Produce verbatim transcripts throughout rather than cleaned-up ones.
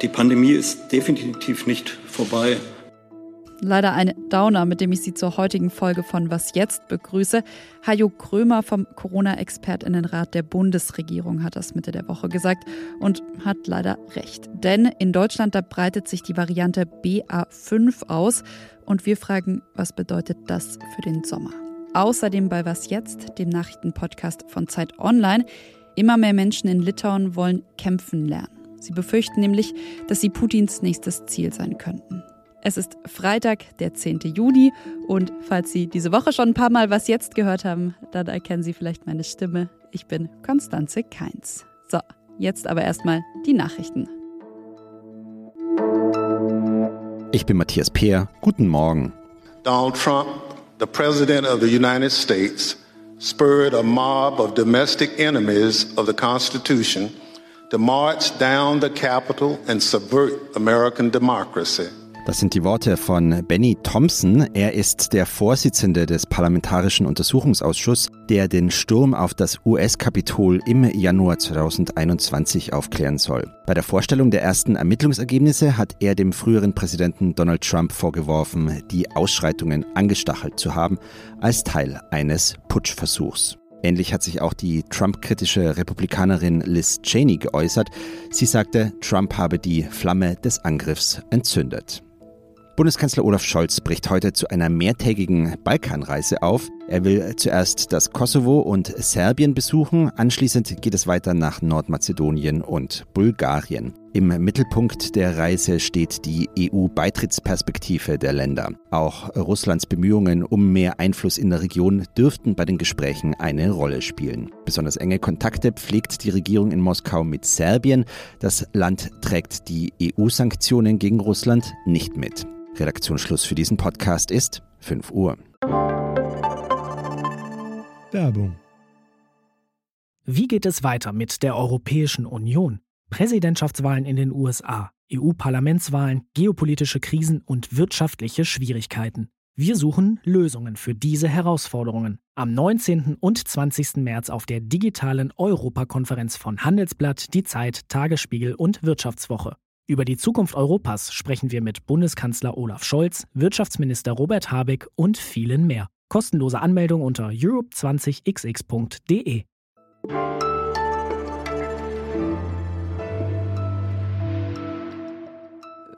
Die Pandemie ist definitiv nicht vorbei. Leider ein Downer, mit dem ich Sie zur heutigen Folge von Was Jetzt begrüße. Hajo Krömer vom Corona-ExpertInnenrat der Bundesregierung hat das Mitte der Woche gesagt und hat leider recht. Denn in Deutschland, da breitet sich die Variante B A fünf aus und wir fragen, was bedeutet das für den Sommer? Außerdem bei Was Jetzt, dem Nachrichtenpodcast von ZEIT Online, immer mehr Menschen in Litauen wollen kämpfen lernen. Sie befürchten nämlich, dass sie Putins nächstes Ziel sein könnten. Es ist Freitag, der zehnten Juni und falls Sie diese Woche schon ein paar Mal Was Jetzt gehört haben, dann erkennen Sie vielleicht meine Stimme. Ich bin Constanze Kainz. So, jetzt aber erstmal die Nachrichten. Ich bin Matthias Peer. Guten Morgen. Donald Trump, the President of the United States, spurred a mob of domestic enemies of the Constitution to march down the Capitol and subvert American democracy. Das sind die Worte von Benny Thompson. Er ist der Vorsitzende des Parlamentarischen Untersuchungsausschusses, der den Sturm auf das U S-Kapitol im Januar zweitausendeinundzwanzig aufklären soll. Bei der Vorstellung der ersten Ermittlungsergebnisse hat er dem früheren Präsidenten Donald Trump vorgeworfen, die Ausschreitungen angestachelt zu haben, als Teil eines Putschversuchs. Ähnlich hat sich auch die Trump-kritische Republikanerin Liz Cheney geäußert. Sie sagte, Trump habe die Flamme des Angriffs entzündet. Bundeskanzler Olaf Scholz bricht heute zu einer mehrtägigen Balkanreise auf. Er will zuerst das Kosovo und Serbien besuchen. Anschließend geht es weiter nach Nordmazedonien und Bulgarien. Im Mittelpunkt der Reise steht die E U-Beitrittsperspektive der Länder. Auch Russlands Bemühungen um mehr Einfluss in der Region dürften bei den Gesprächen eine Rolle spielen. Besonders enge Kontakte pflegt die Regierung in Moskau mit Serbien. Das Land trägt die E U-Sanktionen gegen Russland nicht mit. Redaktionsschluss für diesen Podcast ist fünf Uhr. Werbung. Wie geht es weiter mit der Europäischen Union? Präsidentschaftswahlen in den U S A, E U-Parlamentswahlen, geopolitische Krisen und wirtschaftliche Schwierigkeiten. Wir suchen Lösungen für diese Herausforderungen. Am neunzehnten und zwanzigsten März auf der digitalen Europakonferenz von Handelsblatt, Die Zeit, Tagesspiegel und Wirtschaftswoche. Über die Zukunft Europas sprechen wir mit Bundeskanzler Olaf Scholz, Wirtschaftsminister Robert Habeck und vielen mehr. Kostenlose Anmeldung unter europe zwanzig x x punkt d e.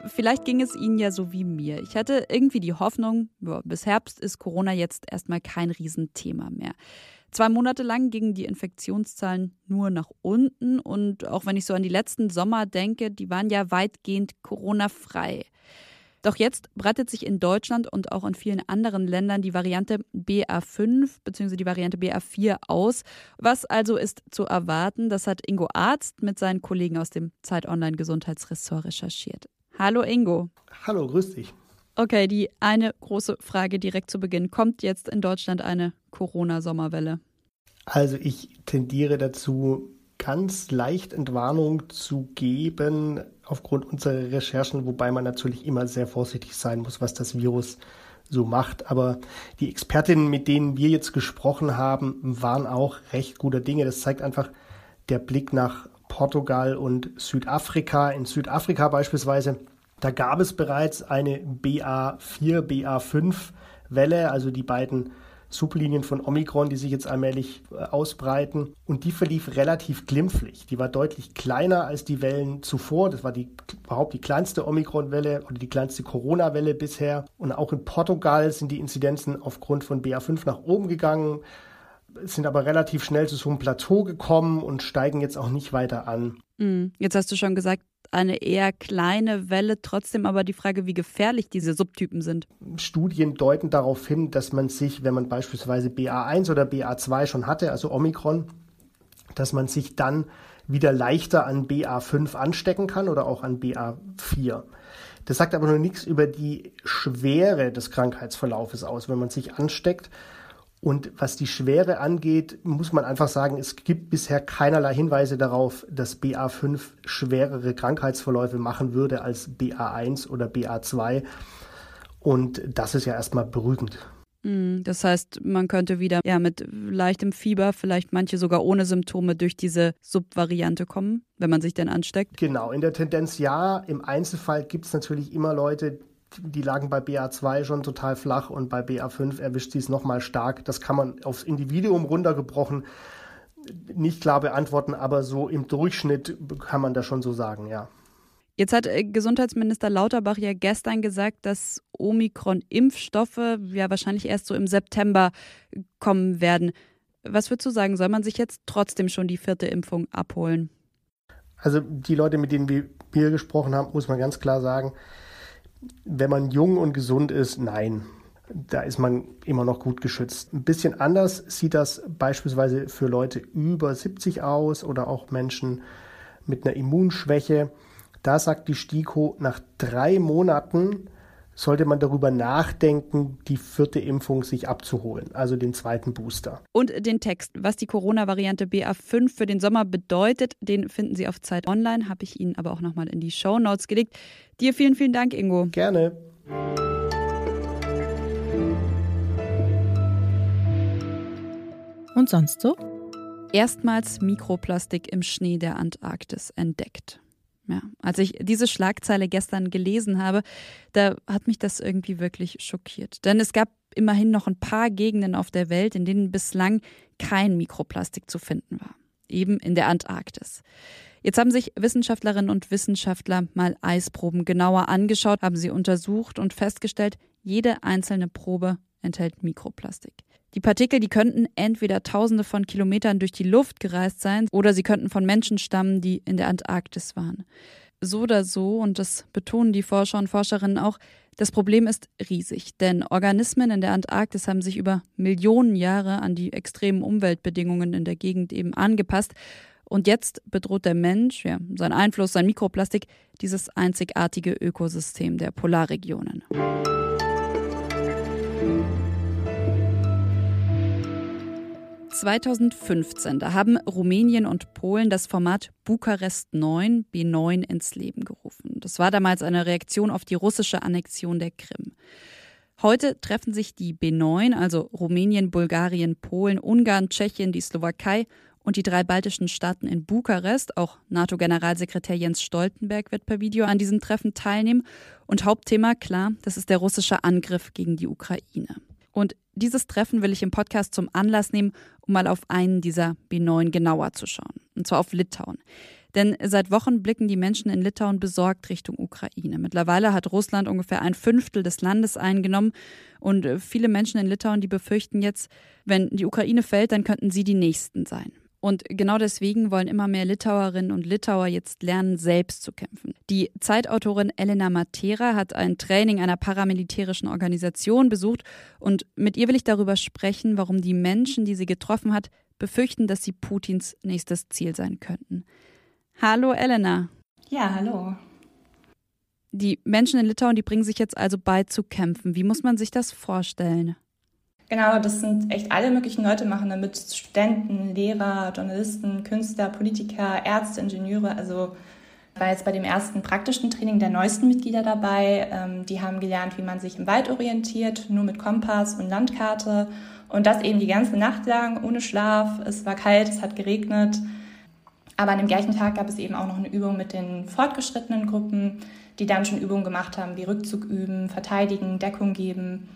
Vielleicht ging es Ihnen ja so wie mir. Ich hatte irgendwie die Hoffnung, ja, bis Herbst ist Corona jetzt erstmal kein Riesenthema mehr. Zwei Monate lang gingen die Infektionszahlen nur nach unten und auch wenn ich so an die letzten Sommer denke, die waren ja weitgehend Corona-frei. Doch jetzt breitet sich in Deutschland und auch in vielen anderen Ländern die Variante B A fünf bzw. die Variante B A vier aus. Was also ist zu erwarten? Das hat Ingo Arzt mit seinen Kollegen aus dem ZEIT Online Gesundheitsressort recherchiert. Hallo Ingo. Hallo, grüß dich. Okay, die eine große Frage direkt zu Beginn. Kommt jetzt in Deutschland eine Corona-Sommerwelle? Also ich tendiere dazu, ganz leicht Entwarnung zu geben aufgrund unserer Recherchen, wobei man natürlich immer sehr vorsichtig sein muss, was das Virus so macht. Aber die Expertinnen, mit denen wir jetzt gesprochen haben, waren auch recht guter Dinge. Das zeigt einfach der Blick nach Portugal und Südafrika. In Südafrika beispielsweise, da gab es bereits eine B A vier, B A fünf Welle, also die beiden Sublinien von Omikron, die sich jetzt allmählich ausbreiten. Und die verlief relativ glimpflich. Die war deutlich kleiner als die Wellen zuvor. Das war die, überhaupt die kleinste Omikron-Welle oder die kleinste Corona-Welle bisher. Und auch in Portugal sind die Inzidenzen aufgrund von B A fünf nach oben gegangen, sind aber relativ schnell zu so einem Plateau gekommen und steigen jetzt auch nicht weiter an. Jetzt hast du schon gesagt, eine eher kleine Welle, trotzdem aber die Frage, wie gefährlich diese Subtypen sind. Studien deuten darauf hin, dass man sich, wenn man beispielsweise B A eins oder B A zwei schon hatte, also Omikron, dass man sich dann wieder leichter an B A fünf anstecken kann oder auch an B A vier. Das sagt aber nur nichts über die Schwere des Krankheitsverlaufes aus, wenn man sich ansteckt. Und was die Schwere angeht, muss man einfach sagen, es gibt bisher keinerlei Hinweise darauf, dass B A fünf schwerere Krankheitsverläufe machen würde als B A eins oder B A zwei. Und das ist ja erstmal beruhigend. Das heißt, man könnte wieder ja, mit leichtem Fieber, vielleicht manche sogar ohne Symptome, durch diese Subvariante kommen, wenn man sich denn ansteckt? Genau, in der Tendenz ja. Im Einzelfall gibt es natürlich immer Leute, die lagen bei B A zwei schon total flach und bei B A fünf erwischt sie es nochmal stark. Das kann man aufs Individuum runtergebrochen nicht klar beantworten, aber so im Durchschnitt kann man das schon so sagen, ja. Jetzt hat Gesundheitsminister Lauterbach ja gestern gesagt, dass Omikron-Impfstoffe ja wahrscheinlich erst so im September kommen werden. Was würdest du sagen, soll man sich jetzt trotzdem schon die vierte Impfung abholen? Also die Leute, mit denen wir hier gesprochen haben, muss man ganz klar sagen, wenn man jung und gesund ist, nein. Da ist man immer noch gut geschützt. Ein bisschen anders sieht das beispielsweise für Leute über siebzig aus oder auch Menschen mit einer Immunschwäche. Da sagt die STIKO, nach drei Monaten sollte man darüber nachdenken, die vierte Impfung sich abzuholen, also den zweiten Booster. Und den Text, was die Corona-Variante B A fünf für den Sommer bedeutet, den finden Sie auf ZEIT Online, habe ich Ihnen aber auch nochmal in die Shownotes gelegt. Dir vielen, vielen Dank, Ingo. Gerne. Und sonst so? Erstmals Mikroplastik im Schnee der Antarktis entdeckt. Ja, als ich diese Schlagzeile gestern gelesen habe, da hat mich das irgendwie wirklich schockiert. Denn es gab immerhin noch ein paar Gegenden auf der Welt, in denen bislang kein Mikroplastik zu finden war. Eben in der Antarktis. Jetzt haben sich Wissenschaftlerinnen und Wissenschaftler mal Eisproben genauer angeschaut, haben sie untersucht und festgestellt, jede einzelne Probe enthält Mikroplastik. Die Partikel, die könnten entweder Tausende von Kilometern durch die Luft gereist sein oder sie könnten von Menschen stammen, die in der Antarktis waren. So oder so, und das betonen die Forscher und Forscherinnen auch, das Problem ist riesig, denn Organismen in der Antarktis haben sich über Millionen Jahre an die extremen Umweltbedingungen in der Gegend eben angepasst. Und jetzt bedroht der Mensch, ja, sein Einfluss, sein Mikroplastik, dieses einzigartige Ökosystem der Polarregionen. zweitausendfünfzehn, da haben Rumänien und Polen das Format Bukarest neun, B neun, ins Leben gerufen. Das war damals eine Reaktion auf die russische Annexion der Krim. Heute treffen sich die B neun, also Rumänien, Bulgarien, Polen, Ungarn, Tschechien, die Slowakei und die drei baltischen Staaten in Bukarest. Auch NATO-Generalsekretär Jens Stoltenberg wird per Video an diesem Treffen teilnehmen. Und Hauptthema, klar, das ist der russische Angriff gegen die Ukraine. Und dieses Treffen will ich im Podcast zum Anlass nehmen, um mal auf einen dieser B neun genauer zu schauen. Und zwar auf Litauen. Denn seit Wochen blicken die Menschen in Litauen besorgt Richtung Ukraine. Mittlerweile hat Russland ungefähr ein Fünftel des Landes eingenommen. Und viele Menschen in Litauen, die befürchten jetzt, wenn die Ukraine fällt, dann könnten sie die Nächsten sein. Und genau deswegen wollen immer mehr Litauerinnen und Litauer jetzt lernen, selbst zu kämpfen. Die Zeitautorin Elena Matera hat ein Training einer paramilitärischen Organisation besucht und mit ihr will ich darüber sprechen, warum die Menschen, die sie getroffen hat, befürchten, dass sie Putins nächstes Ziel sein könnten. Hallo Elena. Ja, hallo. Die Menschen in Litauen, die bringen sich jetzt also bei zu kämpfen. Wie muss man sich das vorstellen? Genau, das sind echt alle möglichen Leute, machen damit Studenten, Lehrer, Journalisten, Künstler, Politiker, Ärzte, Ingenieure. Also ich war jetzt bei dem ersten praktischen Training der neuesten Mitglieder dabei. Ähm, die haben gelernt, wie man sich im Wald orientiert, nur mit Kompass und Landkarte. Und das eben die ganze Nacht lang, ohne Schlaf. Es war kalt, es hat geregnet. Aber an dem gleichen Tag gab es eben auch noch eine Übung mit den fortgeschrittenen Gruppen, die dann schon Übungen gemacht haben, wie Rückzug üben, verteidigen, Deckung geben.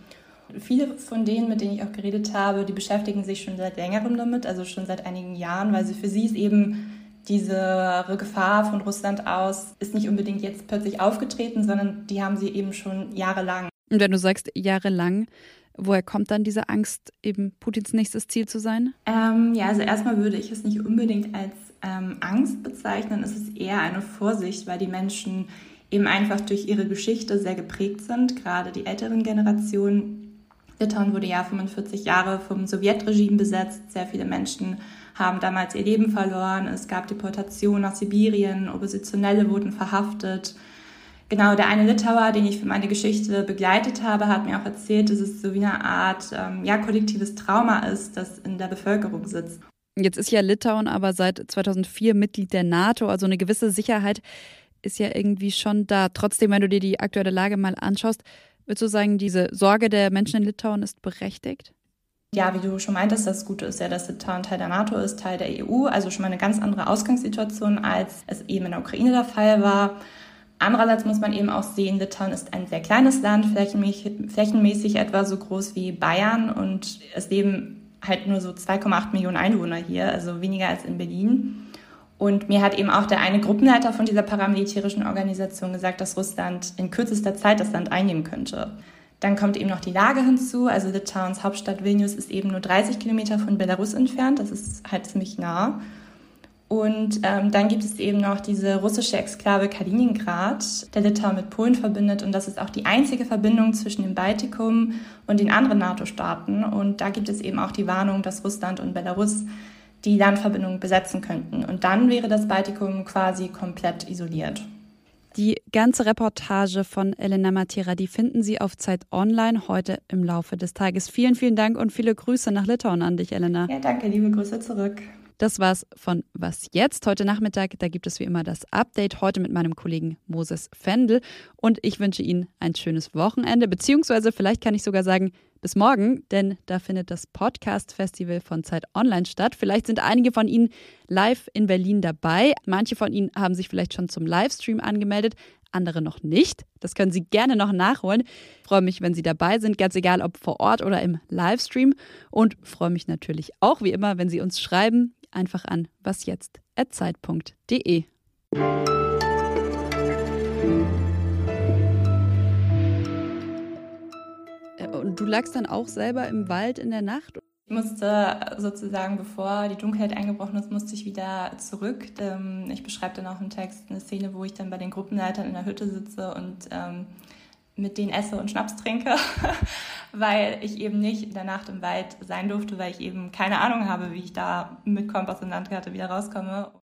Viele von denen, mit denen ich auch geredet habe, die beschäftigen sich schon seit längerem damit, also schon seit einigen Jahren, weil sie, für sie ist eben diese Gefahr von Russland aus, ist nicht unbedingt jetzt plötzlich aufgetreten, sondern die haben sie eben schon jahrelang. Und wenn du sagst jahrelang, woher kommt dann diese Angst, eben Putins nächstes Ziel zu sein? Ähm, ja, also erstmal würde ich es nicht unbedingt als ähm, Angst bezeichnen, es ist eher eine Vorsicht, weil die Menschen eben einfach durch ihre Geschichte sehr geprägt sind, gerade die älteren Generationen. Litauen wurde ja fünfundvierzig Jahre vom Sowjetregime besetzt. Sehr viele Menschen haben damals ihr Leben verloren. Es gab Deportationen nach Sibirien, Oppositionelle wurden verhaftet. Genau, der eine Litauer, den ich für meine Geschichte begleitet habe, hat mir auch erzählt, dass es so wie eine Art ähm, ja, kollektives Trauma ist, das in der Bevölkerung sitzt. Jetzt ist ja Litauen aber seit zweitausendvier Mitglied der NATO, also eine gewisse Sicherheit ist ja irgendwie schon da. Trotzdem, wenn du dir die aktuelle Lage mal anschaust, Würdest du sagen, diese Sorge der Menschen in Litauen ist berechtigt? Ja, wie du schon meintest, das Gute ist ja, dass Litauen Teil der NATO ist, Teil der E U. Also schon mal eine ganz andere Ausgangssituation, als es eben in der Ukraine der Fall war. Andererseits muss man eben auch sehen, Litauen ist ein sehr kleines Land, flächenmäßig, flächenmäßig etwa so groß wie Bayern. Und es leben halt nur so zwei Komma acht Millionen Einwohner hier, also weniger als in Berlin. Und mir hat eben auch der eine Gruppenleiter von dieser paramilitärischen Organisation gesagt, dass Russland in kürzester Zeit das Land einnehmen könnte. Dann kommt eben noch die Lage hinzu. Also Litauens Hauptstadt Vilnius ist eben nur dreißig Kilometer von Belarus entfernt. Das ist halt ziemlich nah. Und ähm, dann gibt es eben noch diese russische Exklave Kaliningrad, der Litauen mit Polen verbindet. Und das ist auch die einzige Verbindung zwischen dem Baltikum und den anderen NATO-Staaten. Und da gibt es eben auch die Warnung, dass Russland und Belarus die Landverbindung besetzen könnten. Und dann wäre das Baltikum quasi komplett isoliert. Die ganze Reportage von Elena Matera, die finden Sie auf ZEIT Online heute im Laufe des Tages. Vielen, vielen Dank und viele Grüße nach Litauen an dich, Elena. Ja, danke, liebe Grüße zurück. Das war's von Was jetzt? Heute Nachmittag, da gibt es wie immer das Update, heute mit meinem Kollegen Moses Fendel. Und ich wünsche Ihnen ein schönes Wochenende, beziehungsweise vielleicht kann ich sogar sagen, bis morgen, denn da findet das Podcast-Festival von ZEIT Online statt. Vielleicht sind einige von Ihnen live in Berlin dabei. Manche von Ihnen haben sich vielleicht schon zum Livestream angemeldet, andere noch nicht. Das können Sie gerne noch nachholen. Ich freue mich, wenn Sie dabei sind, ganz egal ob vor Ort oder im Livestream. Und freue mich natürlich auch, wie immer, wenn Sie uns schreiben. Einfach an wasjetzt at zeit punkt de. Und du lagst dann auch selber im Wald in der Nacht? Ich musste sozusagen, bevor die Dunkelheit eingebrochen ist, musste ich wieder zurück. Ich beschreibe dann auch im Text eine Szene, wo ich dann bei den Gruppenleitern in der Hütte sitze und mit denen esse und Schnaps trinke, weil ich eben nicht in der Nacht im Wald sein durfte, weil ich eben keine Ahnung habe, wie ich da mit Kompass und Landkarte wieder rauskomme.